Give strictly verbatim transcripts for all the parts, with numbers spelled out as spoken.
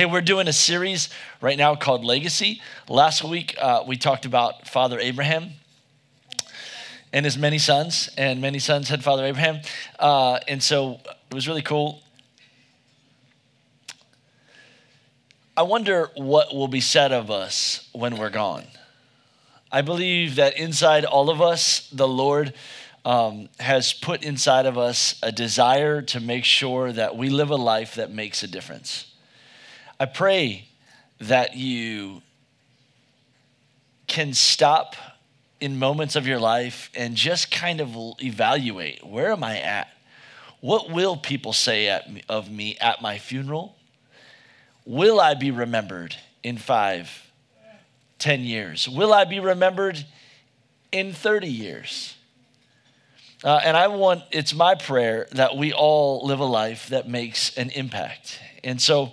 Hey, we're doing a series right now called Legacy. Last week, uh, we talked about Father Abraham and his many sons, and many sons had Father Abraham. Uh, and so it was really cool. I wonder what will be said of us when we're gone. I believe that inside all of us, the Lord um, has put inside of us a desire to make sure that we live a life that makes a difference. I pray that you can stop in moments of your life and just kind of evaluate, where am I at? What will people say at me, of me at my funeral? Will I be remembered in five, ten years? Will I be remembered in thirty years? Uh, and I want, it's my prayer that we all live a life that makes an impact. And so,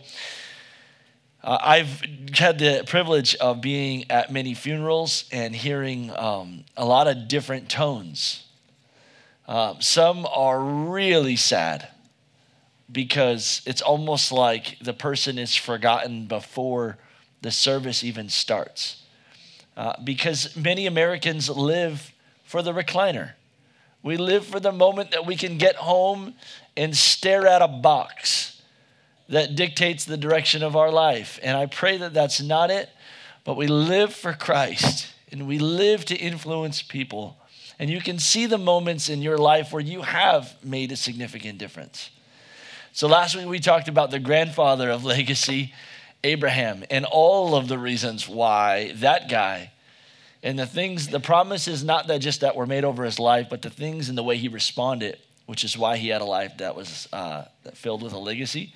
Uh, I've had the privilege of being at many funerals and hearing um, a lot of different tones. Um, some are really sad because it's almost like the person is forgotten before the service even starts. Uh, because many Americans live for the recliner. We live for the moment that we can get home and stare at a box that dictates the direction of our life. And I pray that that's not it, but we live for Christ and we live to influence people. And you can see the moments in your life where you have made a significant difference. So last week we talked about the grandfather of legacy, Abraham, and all of the reasons why that guy and the things, the promises, not that just that were made over his life, but the things and the way he responded, which is why he had a life that was uh, filled with a legacy.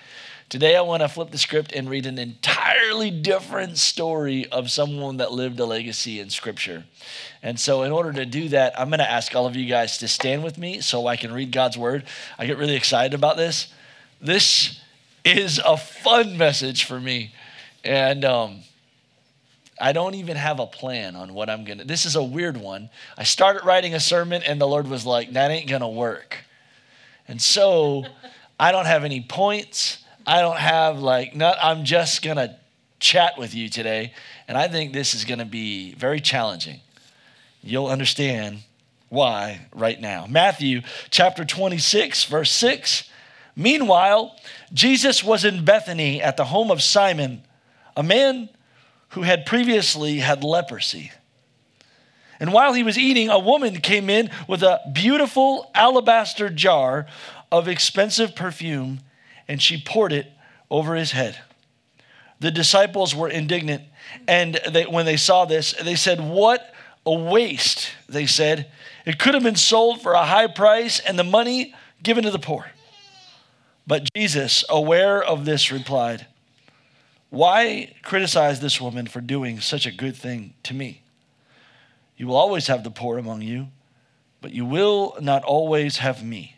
Today, I want to flip the script and read an entirely different story of someone that lived a legacy in Scripture. And so in order to do that, I'm going to ask all of you guys to stand with me so I can read God's word. I get really excited about this. This is a fun message for me. And um, I don't even have a plan on what I'm going to. This is a weird one. I started writing a sermon, and the Lord was like, that ain't going to work. And so I don't have any points. I don't have like, not, I'm just going to chat with you today. And I think this is going to be very challenging. You'll understand why right now. Matthew chapter twenty-six, verse six. Meanwhile, Jesus was in Bethany at the home of Simon, a man who had previously had leprosy. And while he was eating, a woman came in with a beautiful alabaster jar of expensive perfume, and she poured it over his head. The disciples were indignant, and they, when they saw this, they said, "What a waste," they said. "It could have been sold for a high price and the money given to the poor." But Jesus, aware of this, replied, "Why criticize this woman for doing such a good thing to me? You will always have the poor among you, but you will not always have me.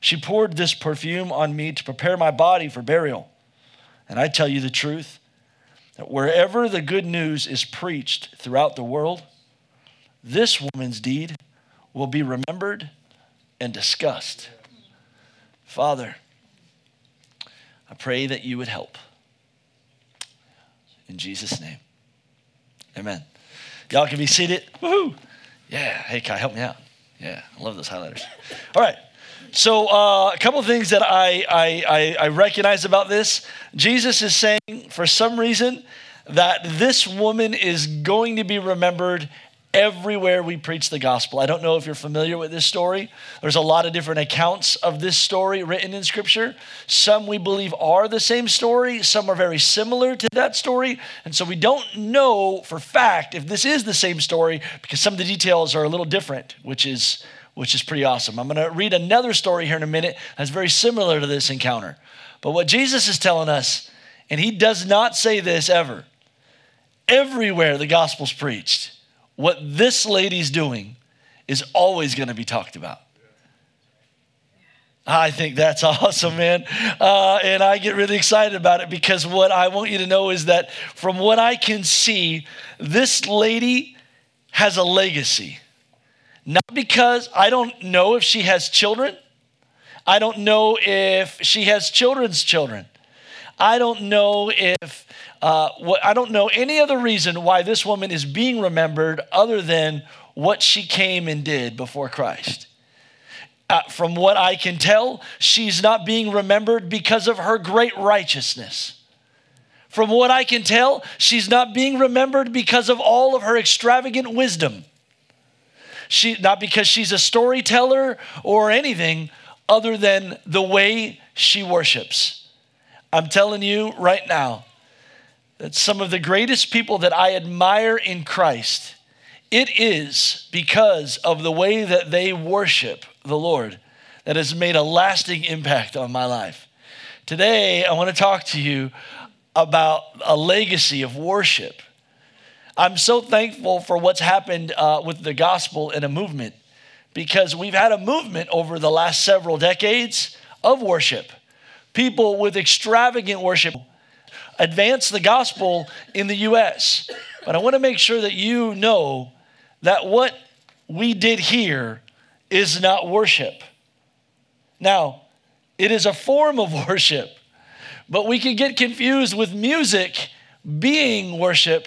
She poured this perfume on me to prepare my body for burial. And I tell you the truth, that wherever the good news is preached throughout the world, this woman's deed will be remembered and discussed." Father, I pray that you would help. In Jesus' name, amen. Y'all can be seated. Woohoo! Yeah. Hey, Kai, help me out. Yeah, I love those highlighters. All right. So uh, a couple of things that I, I, I, I recognize about this. Jesus is saying, for some reason, that this woman is going to be remembered everywhere we preach the gospel. I don't know if you're familiar with this story. There's a lot of different accounts of this story written in Scripture. Some we believe are the same story. Some are very similar to that story. And so we don't know for fact if this is the same story because some of the details are a little different, which is which is pretty awesome. I'm going to read another story here in a minute that's very similar to this encounter. But what Jesus is telling us, and he does not say this ever, everywhere the gospel's preached, what this lady's doing is always going to be talked about. I think that's awesome, man. Uh, and I get really excited about it because what I want you to know is that from what I can see, this lady has a legacy. Not because I don't know if she has children. I don't know if she has children's children. I don't know if uh, what, I don't know any other reason why this woman is being remembered other than what she came and did before Christ. Uh, from what I can tell, she's not being remembered because of her great righteousness. From what I can tell, she's not being remembered because of all of her extravagant wisdom. She, not because she's a storyteller or anything other than the way she worships. I'm telling you right now that some of the greatest people that I admire in Christ, it is because of the way that they worship the Lord that has made a lasting impact on my life. Today, I want to talk to you about a legacy of worship. I'm so thankful for what's happened uh, with the gospel in a movement, because we've had a movement over the last several decades of worship. People with extravagant worship advance the gospel in the U S But I want to make sure that you know that what we did here is not worship. Now, it is a form of worship, but we can get confused with music being worship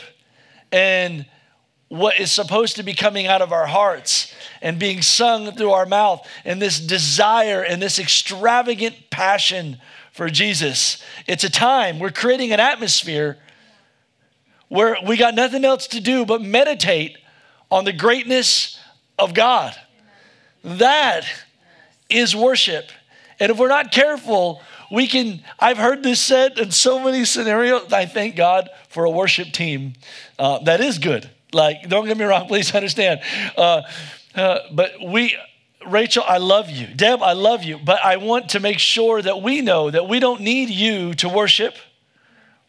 and what is supposed to be coming out of our hearts and being sung through our mouth, and this desire and this extravagant passion for Jesus. It's a time we're creating an atmosphere where we got nothing else to do but meditate on the greatness of God. That is worship. And if we're not careful, we can, I've heard this said in so many scenarios. I thank God for a worship team. Uh, that is good. Like, don't get me wrong, please understand. Uh, uh, but we, Rachel, I love you. Deb, I love you. But I want to make sure that we know that we don't need you to worship,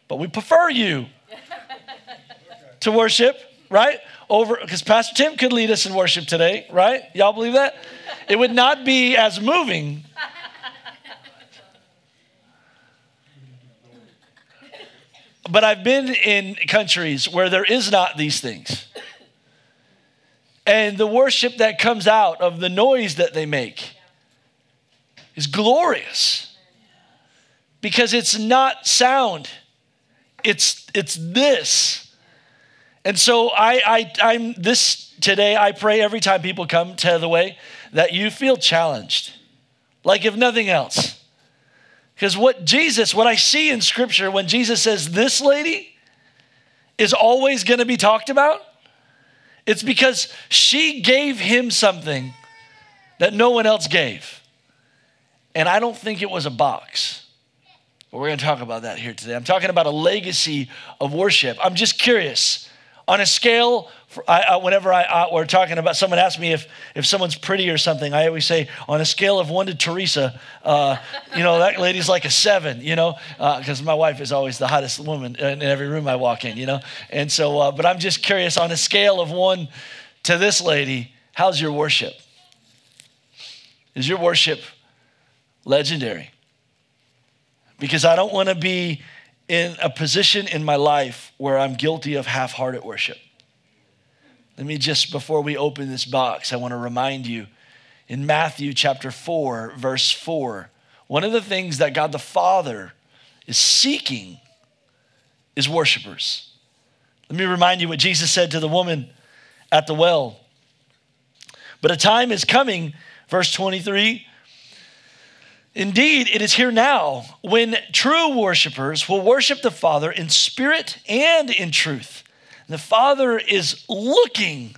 but we prefer you to worship, right? Over, because Pastor Tim could lead us in worship today, right? Y'all believe that? It would not be as moving. But I've been in countries where there is not these things. And the worship that comes out of the noise that they make is glorious, because it's not sound. It's it's this. And so I, I I'm this today, I pray every time people come to the way that you feel challenged. Like, if nothing else. Because what Jesus, what I see in Scripture, when Jesus says this lady is always going to be talked about, it's because she gave him something that no one else gave. And I don't think it was a box. But we're going to talk about that here today. I'm talking about a legacy of worship. I'm just curious. On a scale, for, I, I, whenever I, I we're talking about, someone asked me if, if someone's pretty or something, I always say, on a scale of one to Teresa, uh, you know, that lady's like a seven, you know, because uh, my wife is always the hottest woman in every room I walk in, you know. And so, uh, but I'm just curious, on a scale of one to this lady, how's your worship? Is your worship legendary? Because I don't want to be in a position in my life where I'm guilty of half-hearted worship. Let me just, before we open this box, I want to remind you, in Matthew chapter four, verse four, one of the things that God the Father is seeking is worshipers. Let me remind you what Jesus said to the woman at the well. But a time is coming, verse twenty-three, indeed, it is here now when true worshipers will worship the Father in spirit and in truth. And the Father is looking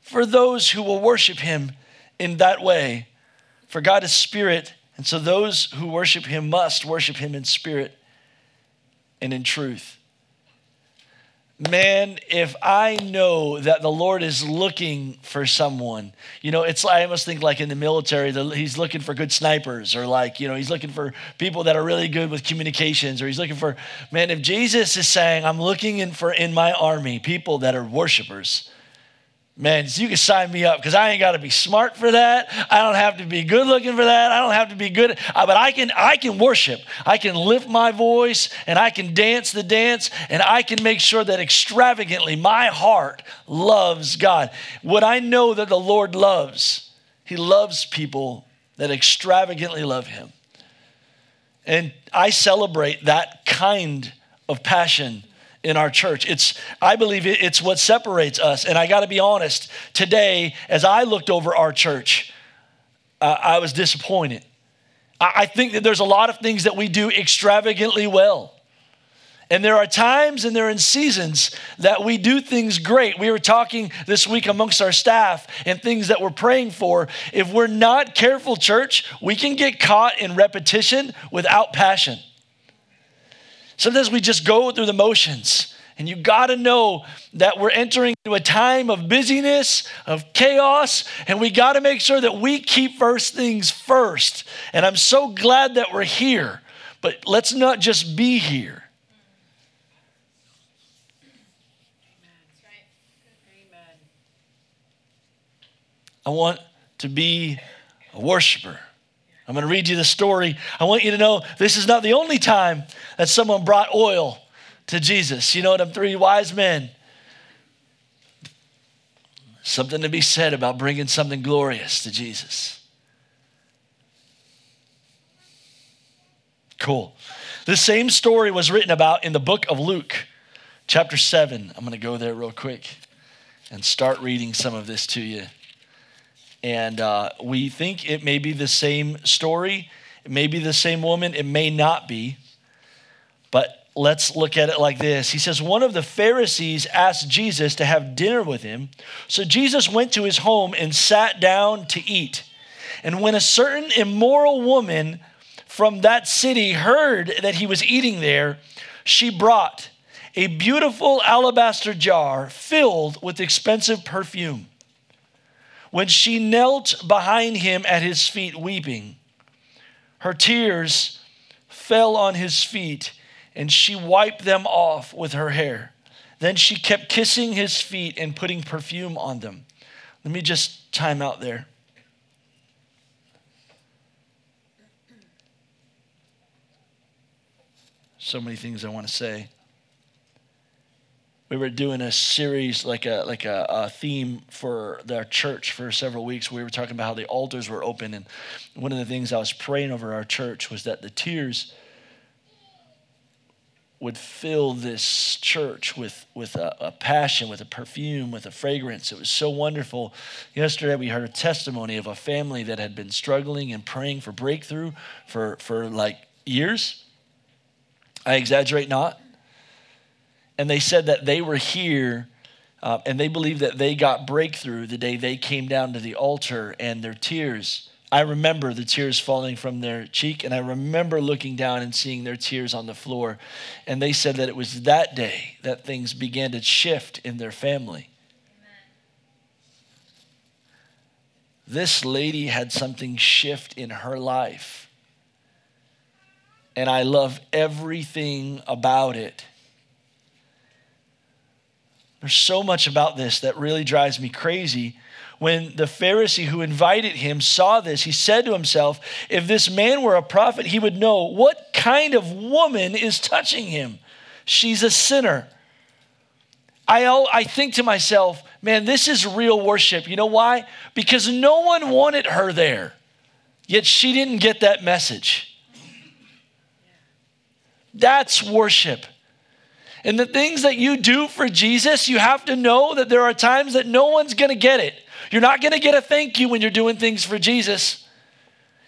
for those who will worship him in that way. For God is spirit, and so those who worship him must worship him in spirit and in truth. Man, if I know that the Lord is looking for someone, you know, it's, I almost think like in the military, the, he's looking for good snipers, or like, you know, he's looking for people that are really good with communications, or he's looking for, man, if Jesus is saying, I'm looking in for in my army, people that are worshipers, man, you can sign me up, because I ain't got to be smart for that. I don't have to be good looking for that. I don't have to be good, but I can I can worship. I can lift my voice, and I can dance the dance, and I can make sure that extravagantly my heart loves God. What I know that the Lord loves, he loves people that extravagantly love him. And I celebrate that kind of passion in our church. It's, I believe it's what separates us. And I got to be honest, today, as I looked over our church, uh, I was disappointed. I, I think that there's a lot of things that we do extravagantly well. And there are times and there are in seasons that we do things great. We were talking this week amongst our staff and things that we're praying for. If we're not careful, church, we can get caught in repetition without passion. Sometimes we just go through the motions, and you gotta know that we're entering into a time of busyness, of chaos, and we gotta make sure that we keep first things first. And I'm so glad that we're here, but let's not just be here. I want to be a worshiper. I'm going to read you the story. I want you to know this is not the only time that someone brought oil to Jesus. You know, them three wise men. Something to be said about bringing something glorious to Jesus. Cool. This same story was written about in the book of Luke, chapter seven. I'm going to go there real quick and start reading some of this to you. And uh, we think it may be the same story. It may be the same woman. It may not be. But let's look at it like this. He says, one of the Pharisees asked Jesus to have dinner with him. So Jesus went to his home and sat down to eat. And when a certain immoral woman from that city heard that he was eating there, she brought a beautiful alabaster jar filled with expensive perfume. When she knelt behind him at his feet weeping, her tears fell on his feet, and she wiped them off with her hair. Then she kept kissing his feet and putting perfume on them. Let me just time out there. So many things I want to say. We were doing a series, like a like a, a theme for our church for several weeks. We were talking about how the altars were open. And one of the things I was praying over our church was that the tears would fill this church with, with a, a passion, with a perfume, with a fragrance. It was so wonderful. Yesterday we heard a testimony of a family that had been struggling and praying for breakthrough for, for like years. I exaggerate not. And they said that they were here uh, and they believed that they got breakthrough the day they came down to the altar, and their tears. I remember the tears falling from their cheek, and I remember looking down and seeing their tears on the floor. And they said that it was that day that things began to shift in their family. Amen. This lady had something shift in her life. And I love everything about it. There's so much about this that really drives me crazy. When the Pharisee who invited him saw this, he said to himself, if this man were a prophet, he would know what kind of woman is touching him. She's a sinner. I, I think to myself, man, this is real worship. You know why? Because no one wanted her there, yet she didn't get that message. That's worship. And the things that you do for Jesus, you have to know that there are times that no one's going to get it. You're not going to get a thank you when you're doing things for Jesus.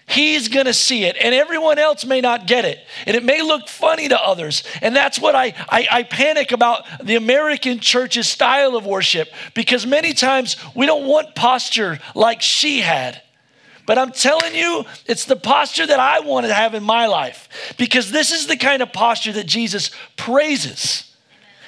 He's going to see it, and everyone else may not get it. And it may look funny to others. And that's what I, I, I panic about the American church's style of worship, because many times we don't want posture like she had. But I'm telling you, it's the posture that I want to have in my life, because this is the kind of posture that Jesus praises,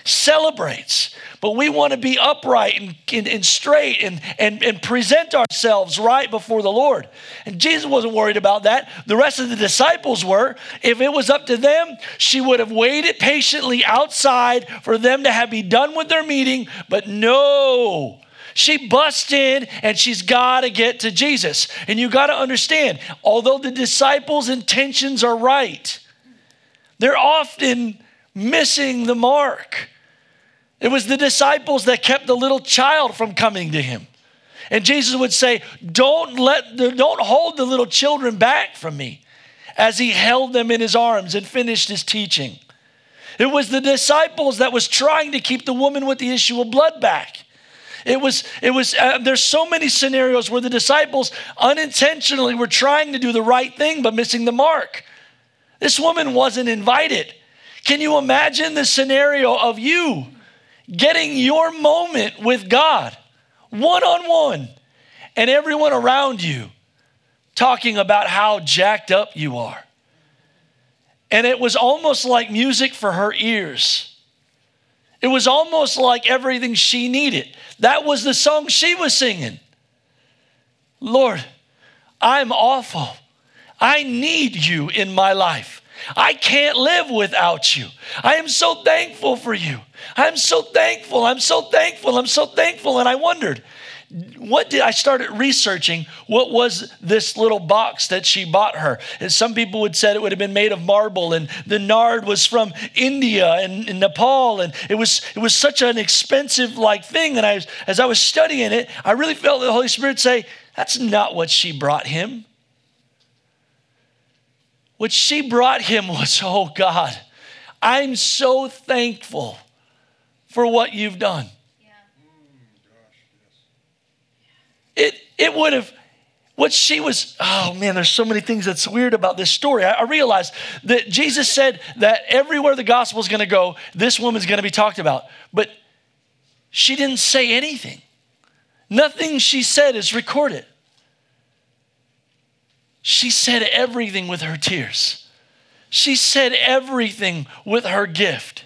celebrates. But we want to be upright and, and, and straight and, and, and present ourselves right before the Lord. And Jesus wasn't worried about that. The rest of the disciples were. If it was up to them, she would have waited patiently outside for them to have be done with their meeting. But no. She busts in, and she's got to get to Jesus. And you got to understand, although the disciples' intentions are right, they're often missing the mark. It was the disciples that kept the little child from coming to him. And Jesus would say, don't let, the, don't hold the little children back from me. as he held them in his arms and finished his teaching. It was the disciples that was trying to keep the woman with the issue of blood back. It was, it was, uh, there's so many scenarios where the disciples unintentionally were trying to do the right thing, but missing the mark. This woman wasn't invited. Can you imagine the scenario of you getting your moment with God, one-on-one, and everyone around you talking about how jacked up you are? And it was almost like music for her ears. It was almost like everything she needed. That was the song she was singing. Lord, I'm awful. I need you in my life. I can't live without you. I am so thankful for you. I'm so thankful. I'm so thankful. I'm so thankful. And I wondered, what did I started researching? What was this little box that she bought her? And some people would say it would have been made of marble, and the nard was from India and, and Nepal, and it was it was such an expensive like thing. And I, as I was studying it, I really felt the Holy Spirit say, "That's not what she brought him. What she brought him was, oh God, I'm so thankful for what you've done." It it would have, what she was, oh man, there's so many things that's weird about this story. I, I realized that Jesus said that everywhere the gospel is going to go, this woman's going to be talked about. But she didn't say anything. Nothing she said is recorded. She said everything with her tears. She said everything with her gift.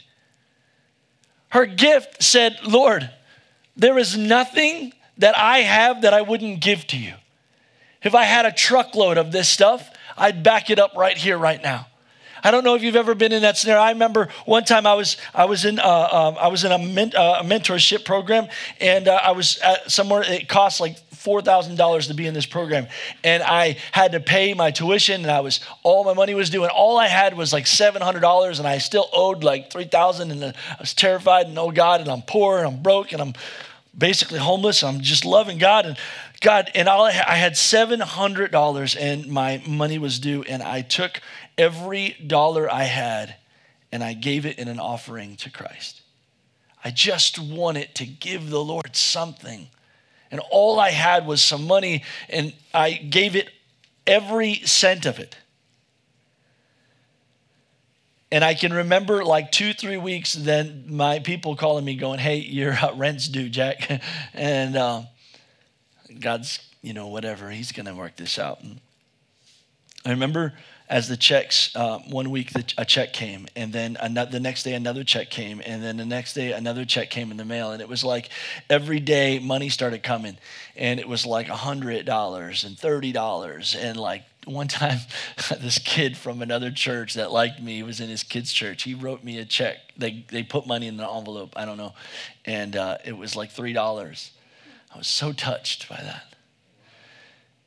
Her gift said, Lord, there is nothing that I have that I wouldn't give to you. If I had a truckload of this stuff, I'd back it up right here, right now. I don't know if you've ever been in that scenario. I remember one time I was I was in uh, um, I was in a, men- uh, a mentorship program, and uh, I was at somewhere. It cost like four thousand dollars to be in this program, and I had to pay my tuition, and I was all my money was due, and all I had was like seven hundred dollars, and I still owed like three thousand dollars, and I was terrified, and oh God, and I'm poor, and I'm broke, and I'm basically homeless. I'm just loving God and God. And all I, ha- I had seven hundred dollars and my money was due. And I took every dollar I had and I gave it in an offering to Christ. I just wanted to give the Lord something. And all I had was some money, and I gave it every cent of it. And I can remember like two, three weeks then my people calling me going, hey, your rent's due, Jack. and um, God's, you know, whatever. He's going to work this out. And I remember as the checks, uh, one week the, a check came, and then another, the next day another check came, and then the next day another check came in the mail. And it was like every day money started coming, and it was like one hundred dollars and thirty dollars and like, one time, this kid from another church that liked me, he was in his kid's church. He wrote me a check. They they put money in an envelope, I don't know. And uh, it was like three dollars. I was so touched by that.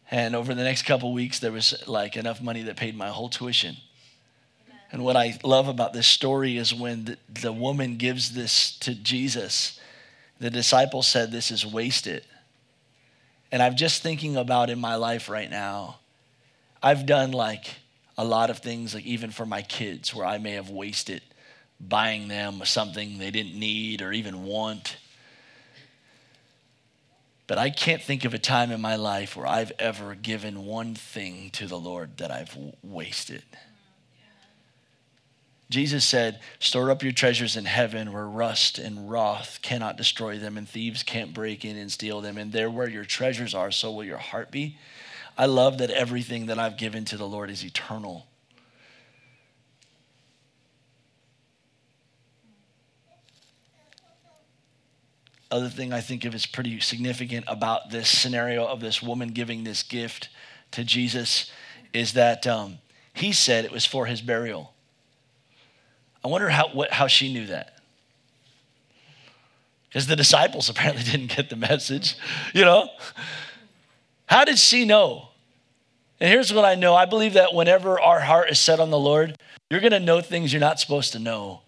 And over the next couple weeks, there was like enough money that paid my whole tuition. And what I love about this story is when the, the woman gives this to Jesus, the disciples said, this is wasted. And I'm just thinking about in my life right now, I've done like a lot of things, like even for my kids, where I may have wasted buying them something they didn't need or even want. But I can't think of a time in my life where I've ever given one thing to the Lord that I've w- wasted. Jesus said, store up your treasures in heaven where rust and wrath cannot destroy them and thieves can't break in and steal them. And there where your treasures are, so will your heart be. I love that everything that I've given to the Lord is eternal. Other thing I think of is pretty significant about this scenario of this woman giving this gift to Jesus is that um, he said it was for his burial. I wonder how what, how she knew that. Because the disciples apparently didn't get the message, you know? How did she know? And here's what I know. I believe that whenever our heart is set on the Lord, you're going to know things you're not supposed to know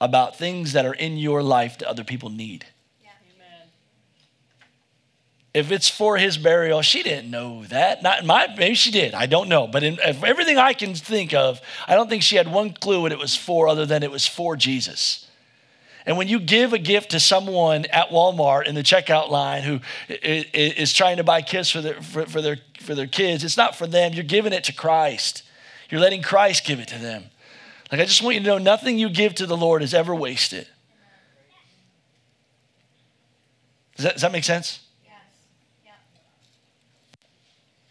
about things that are in your life that other people need. Yeah. Amen. If it's for his burial, she didn't know that. Not my, maybe she did. I don't know. But in, if everything I can think of, I don't think she had one clue what it was for, other than it was for Jesus. And when you give a gift to someone at Walmart in the checkout line who is trying to buy gifts for their for, for their for their kids, it's not for them. You're giving it to Christ. You're letting Christ give it to them. Like, I just want you to know, nothing you give to the Lord is ever wasted. Does that, does that make sense?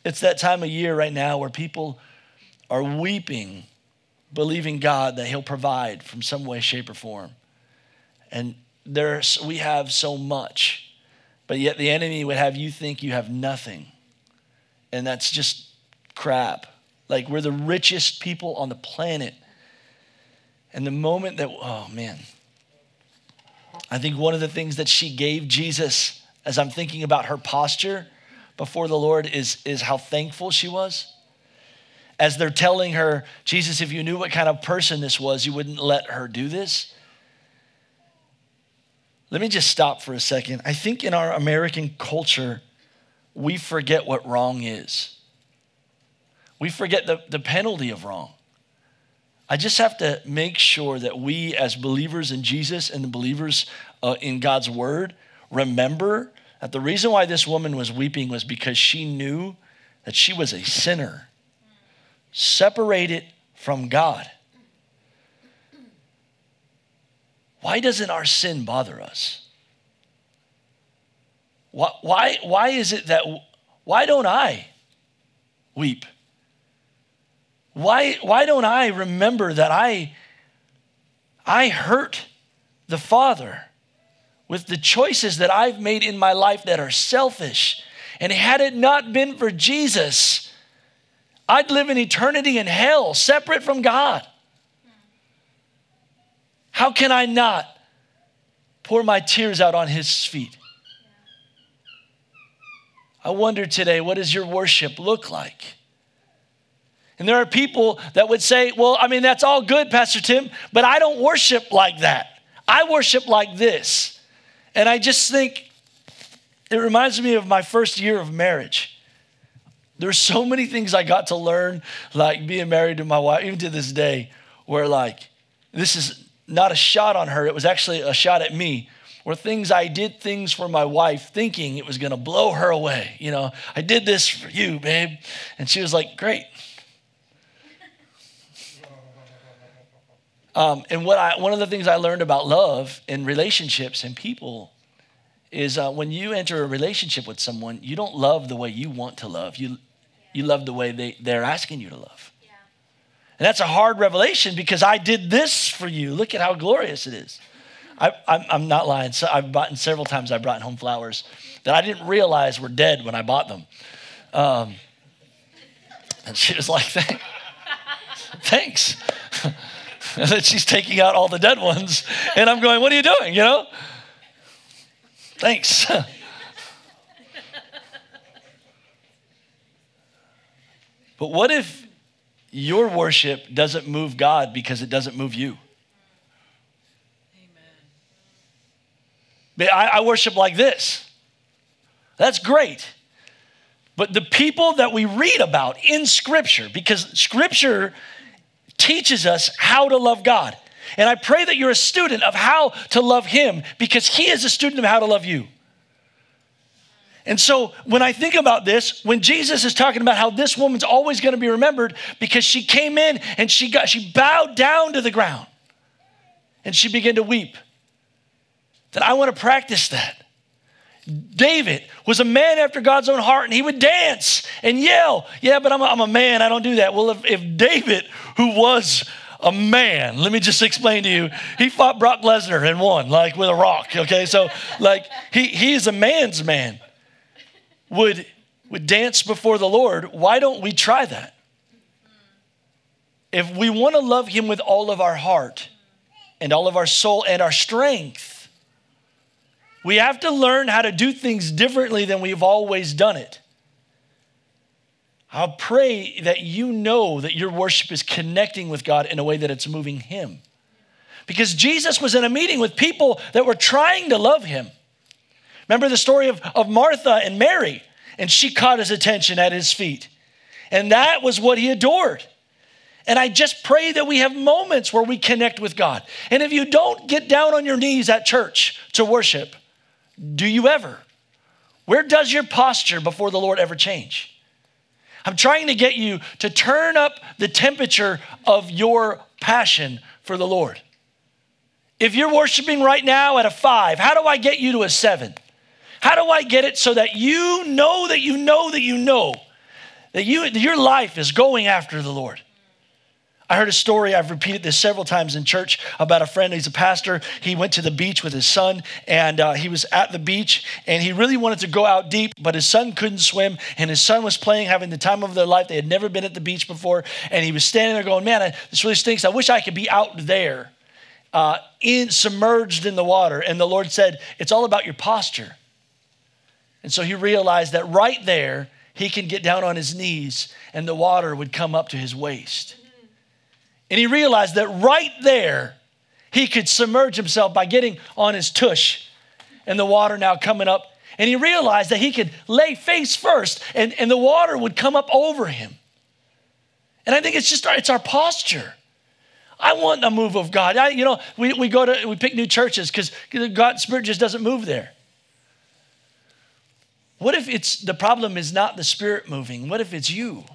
It's that time of year right now where people are weeping, believing God that he'll provide from some way, shape, or form. And there's, we have so much, but yet the enemy would have you think you have nothing. And that's just crap. Like, we're the richest people on the planet. And the moment that, oh man, I think one of the things that she gave Jesus, as I'm thinking about her posture before the Lord, is, is how thankful she was. As they're telling her, Jesus, if you knew what kind of person this was, you wouldn't let her do this. Let me just stop for a second. I think in our American culture, we forget what wrong is. We forget the, the penalty of wrong. I just have to make sure that we, as believers in Jesus and the believers uh, in God's word, remember that the reason why this woman was weeping was because she knew that she was a sinner, separated from God. Why doesn't our sin bother us? Why, why, why is it that, why don't I weep? Why, why don't I remember that I, I hurt the Father with the choices that I've made in my life that are selfish? And had it not been for Jesus, I'd live in eternity in hell, separate from God. How can I not pour my tears out on his feet? I wonder today, what does your worship look like? And there are people that would say, well, I mean, that's all good, Pastor Tim, but I don't worship like that. I worship like this. And I just think, it reminds me of my first year of marriage. There's so many things I got to learn, like being married to my wife, even to this day, where, like, this is not a shot on her. It was actually a shot at me, where things I did things for my wife thinking it was going to blow her away. You know, I did this for you, babe. And she was like, great. Um, and what I, one of the things I learned about love and relationships and people is uh, when you enter a relationship with someone, you don't love the way you want to love. You, yeah. you love the way they, they're asking you to love. Yeah. And that's a hard revelation, because I did this for you. Look at how glorious it is. I, I'm, I'm not lying. So I've bought several times I've brought home flowers that I didn't realize were dead when I bought them. Um, and she was like, thanks. And then she's taking out all the dead ones. And I'm going, what are you doing, you know? Thanks. But what if your worship doesn't move God because it doesn't move you? Amen. I, I worship like this. That's great. But the people that we read about in Scripture, because Scripture teaches us how to love God. And I pray that you're a student of how to love him, because he is a student of how to love you. And so when I think about this, when Jesus is talking about how this woman's always going to be remembered because she came in and she got, she bowed down to the ground and she began to weep, that I want to practice that. David was a man after God's own heart, and he would dance and yell. Yeah, but I'm a, I'm a man. I don't do that. Well, if, if David, who was a man, let me just explain to you, he fought Brock Lesnar and won, like, with a rock. Okay, so like he he is a man's man. Would would dance before the Lord. Why don't we try that? If we want to love him with all of our heart and all of our soul and our strength, we have to learn how to do things differently than we've always done it. I pray that you know that your worship is connecting with God in a way that it's moving him. Because Jesus was in a meeting with people that were trying to love him. Remember the story of, of Martha and Mary, and she caught his attention at his feet. And that was what he adored. And I just pray that we have moments where we connect with God. And if you don't get down on your knees at church to worship, do you ever? Where does your posture before the Lord ever change? I'm trying to get you to turn up the temperature of your passion for the Lord. If you're worshiping right now at a five, how do I get you to a seven? How do I get it so that you know that you know that you know that, you, that your life is going after the Lord? I heard a story, I've repeated this several times in church, about a friend. He's a pastor. He went to the beach with his son, and uh, he was at the beach, and he really wanted to go out deep, but his son couldn't swim, and his son was playing, having the time of their life. They had never been at the beach before, and he was standing there going, man, I, this really stinks. I wish I could be out there, uh, in, submerged in the water. And the Lord said, it's all about your posture. And so he realized that right there, he can get down on his knees, and the water would come up to his waist. And he realized that right there, he could submerge himself by getting on his tush and the water now coming up. And he realized that he could lay face first and, and the water would come up over him. And I think it's just, our, it's our posture. I want a move of God. I, you know, we, we go to, we pick new churches because God's Spirit just doesn't move there. What if it's, the problem is not the Spirit moving? What if it's you?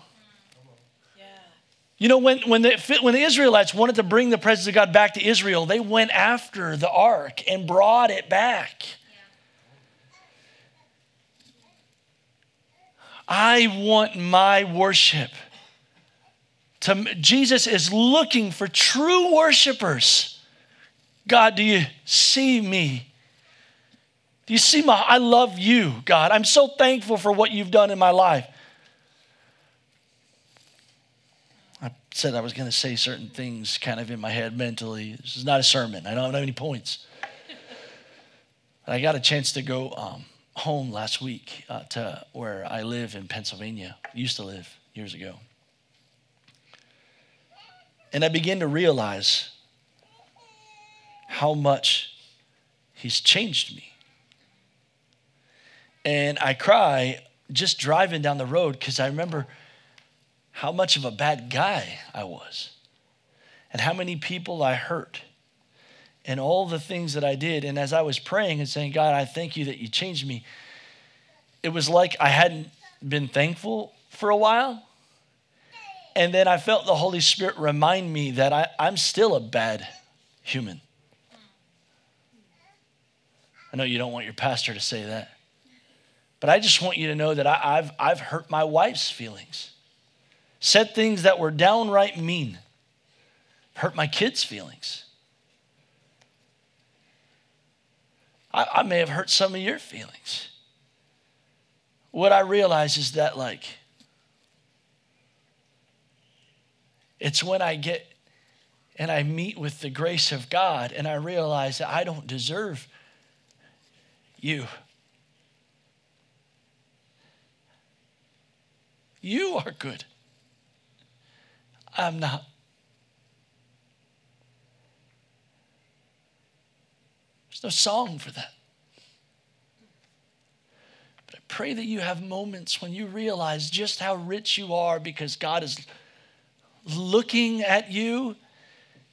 You know, when when the, when the Israelites wanted to bring the presence of God back to Israel, they went after the ark and brought it back. Yeah. I want my worship. To, Jesus is looking for true worshipers. God, do you see me? Do you see my, I love you, God. I'm so thankful for what you've done in my life. Said I was going to say certain things kind of in my head mentally. This is not a sermon. I don't have any points. But I got a chance to go um, home last week uh, to where I live in Pennsylvania. Used to live years ago. And I began to realize how much he's changed me. And I cry just driving down the road because I remember how much of a bad guy I was and how many people I hurt and all the things that I did. And as I was praying and saying, God, I thank you that you changed me, it was like I hadn't been thankful for a while. And then I felt the Holy Spirit remind me that I, I'm still a bad human. I know you don't want your pastor to say that, but I just want you to know that I, I've, I've hurt my wife's feelings. Said things that were downright mean, hurt my kids' feelings. I, I may have hurt some of your feelings. What I realize is that, like, it's when I get and I meet with the grace of God and I realize that I don't deserve you. You are good. I'm not. There's no song for that. But I pray that you have moments when you realize just how rich you are because God is looking at you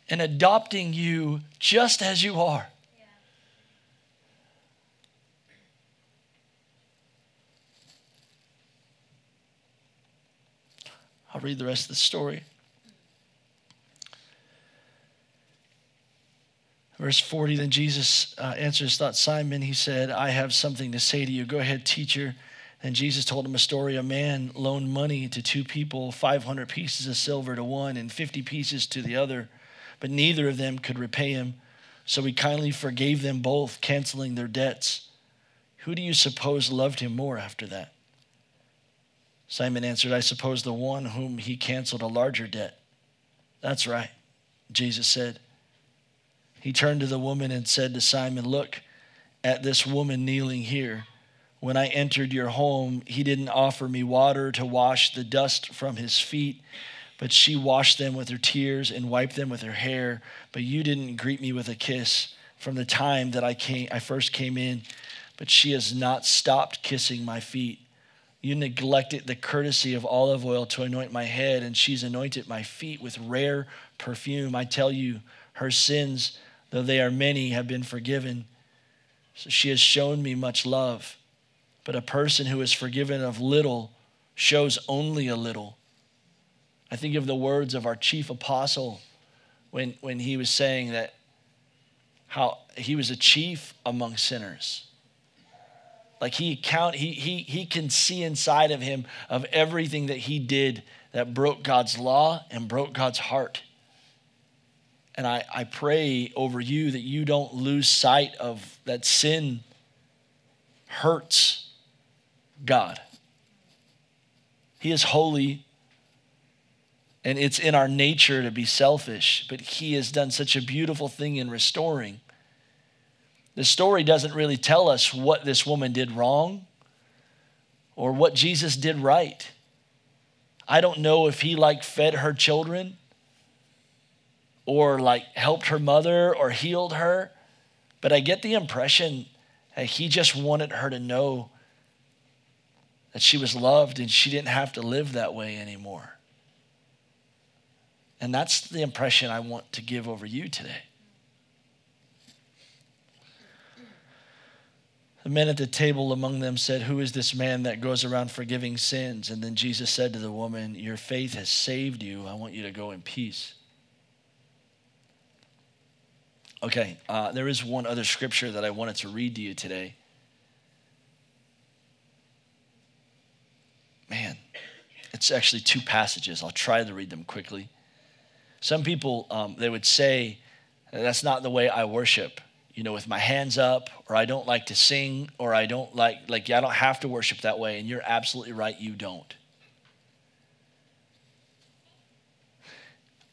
and adopting you just as you are. Yeah. I'll read the rest of the story. Verse forty, then Jesus uh, answers, thought Simon, he said, I have something to say to you. Go ahead, teacher. And Jesus told him a story. A man loaned money to two people, five hundred pieces of silver to one and fifty pieces to the other, but neither of them could repay him. So he kindly forgave them both, canceling their debts. Who do you suppose loved him more after that? Simon answered, I suppose the one whom he canceled a larger debt. That's right, Jesus said. He turned to the woman and said to Simon, look at this woman kneeling here. When I entered your home, he didn't offer me water to wash the dust from his feet, but she washed them with her tears and wiped them with her hair. But you didn't greet me with a kiss. From the time that I came, I first came in, but she has not stopped kissing my feet. You neglected the courtesy of olive oil to anoint my head, and she's anointed my feet with rare perfume. I tell you, her sins, though they are many, have been forgiven. So she has shown me much love. But a person who is forgiven of little shows only a little. I think of the words of our chief apostle when, when he was saying that how he was a chief among sinners. Like he count he he he can see inside of him of everything that he did that broke God's law and broke God's heart. And I, I pray over you that you don't lose sight of that sin hurts God. He is holy, and it's in our nature to be selfish, but he has done such a beautiful thing in restoring. The story doesn't really tell us what this woman did wrong or what Jesus did right. I don't know if he like fed her children or like helped her mother or healed her, but I get the impression that he just wanted her to know that she was loved and she didn't have to live that way anymore. And that's the impression I want to give over you today. The men at the table among them said, "Who is this man that goes around forgiving sins?" And then Jesus said to the woman, "Your faith has saved you. I want you to go in peace." Okay, uh, there is one other scripture that I wanted to read to you today. Man, it's actually two passages. I'll try to read them quickly. Some people, um, they would say, that's not the way I worship. You know, with my hands up, or I don't like to sing, or I don't like, like, I don't have to worship that way. And you're absolutely right, you don't.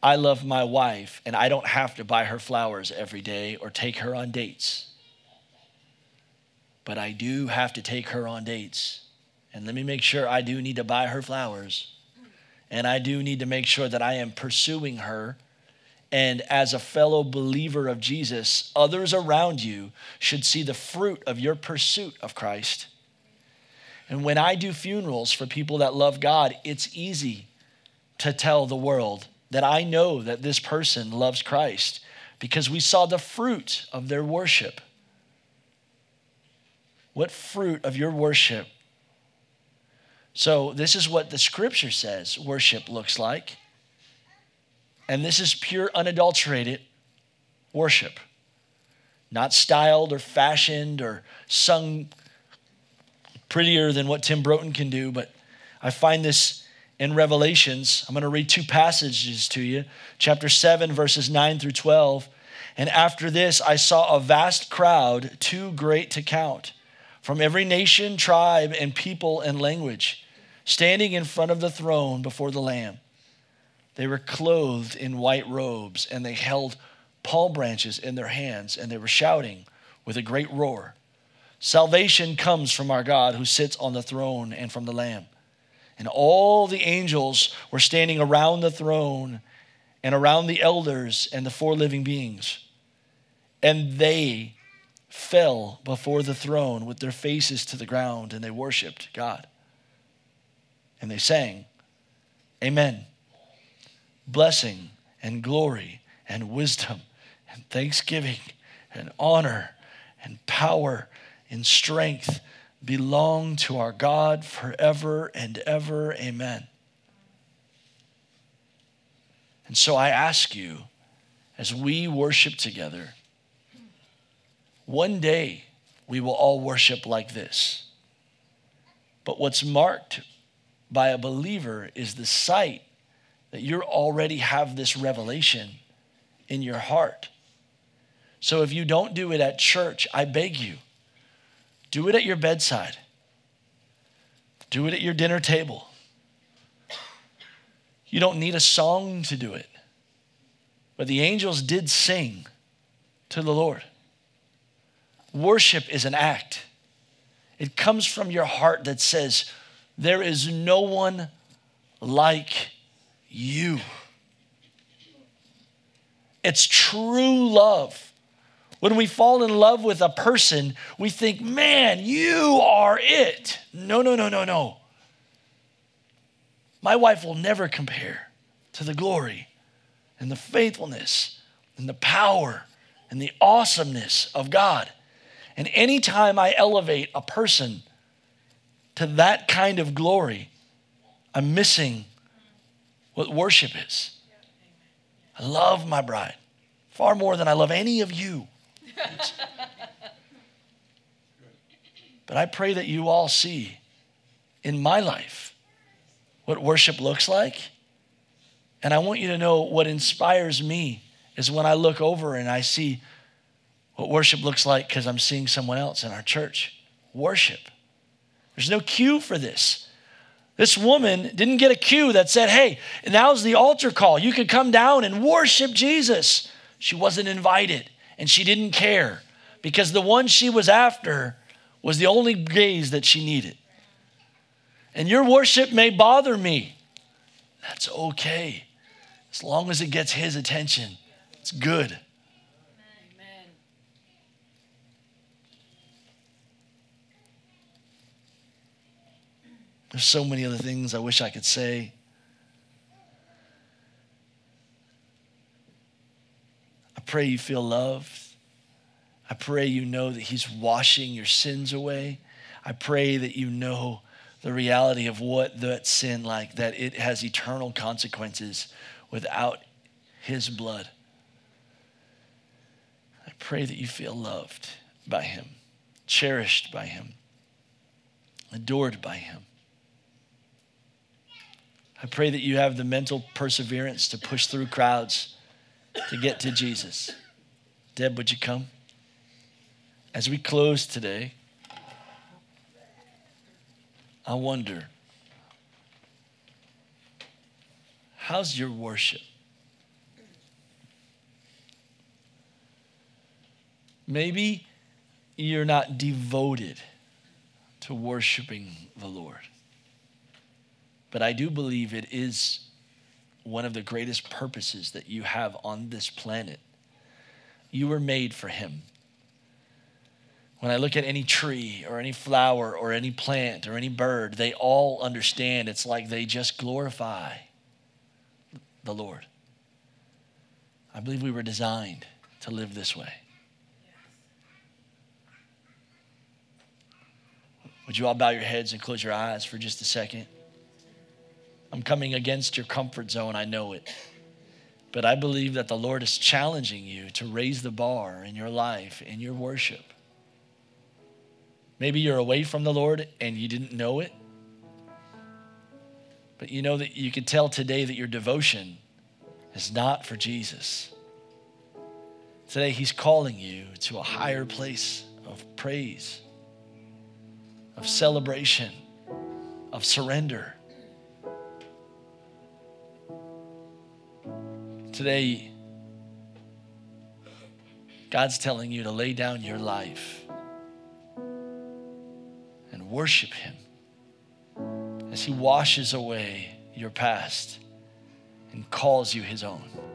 I love my wife, and I don't have to buy her flowers every day or take her on dates. But I do have to take her on dates. And let me make sure I do need to buy her flowers. And I do need to make sure that I am pursuing her. And as a fellow believer of Jesus, others around you should see the fruit of your pursuit of Christ. And when I do funerals for people that love God, it's easy to tell the world that I know that this person loves Christ because we saw the fruit of their worship. What fruit of your worship? So this is what the scripture says worship looks like. And this is pure, unadulterated worship, not styled or fashioned or sung prettier than what Tim Broton can do. But I find this in Revelations. I'm going to read two passages to you. Chapter seven, verses nine through twelve. And after this, I saw a vast crowd, too great to count, from every nation, tribe, and people and language, standing in front of the throne before the Lamb. They were clothed in white robes, and they held palm branches in their hands, and they were shouting with a great roar, "Salvation comes from our God who sits on the throne and from the Lamb." And all the angels were standing around the throne and around the elders and the four living beings. And they fell before the throne with their faces to the ground, and they worshiped God. And they sang, "Amen. Blessing and glory and wisdom and thanksgiving and honor and power and strength belong to our God forever and ever. Amen." And so I ask you, as we worship together, one day we will all worship like this. But what's marked by a believer is the sight that you already have this revelation in your heart. So if you don't do it at church, I beg you, do it at your bedside. Do it at your dinner table. You don't need a song to do it. But the angels did sing to the Lord. Worship is an act. It comes from your heart that says, there is no one like you. It's true love When we fall in love with a person, we think, man, you are it. No, no, no, no, no. My wife will never compare to the glory and the faithfulness and the power and the awesomeness of God. And anytime I elevate a person to that kind of glory, I'm missing what worship is. I love my bride far more than I love any of you. But I pray that you all see in my life what worship looks like. And I want you to know what inspires me is when I look over and I see what worship looks like because I'm seeing someone else in our church. Worship. There's no cue for this. This woman didn't get a cue that said, hey, now's the altar call. You could come down and worship Jesus. She wasn't invited and she didn't care because the one she was after was the only gaze that she needed. And your worship may bother me. That's okay. As long as it gets his attention, it's good. Amen. There's so many other things I wish I could say. I pray you feel loved. I pray you know that he's washing your sins away. I pray that you know the reality of what that sin like, that it has eternal consequences without his blood. I pray that you feel loved by him, cherished by him, adored by him. I pray that you have the mental perseverance to push through crowds to get to Jesus. Deb, would you come? As we close today, I wonder, how's your worship? Maybe you're not devoted to worshiping the Lord, but I do believe it is one of the greatest purposes that you have on this planet. You were made for him. When I look at any tree or any flower or any plant or any bird, they all understand it's like they just glorify the Lord. I believe we were designed to live this way. Would you all bow your heads and close your eyes for just a second? I'm coming against your comfort zone, I know it. But I believe that the Lord is challenging you to raise the bar in your life, in your worship. Maybe you're away from the Lord and you didn't know it. But you know that you can tell today that your devotion is not for Jesus. Today he's calling you to a higher place of praise, of celebration, of surrender. Today, God's telling you to lay down your life. Worship him as he washes away your past and calls you his own.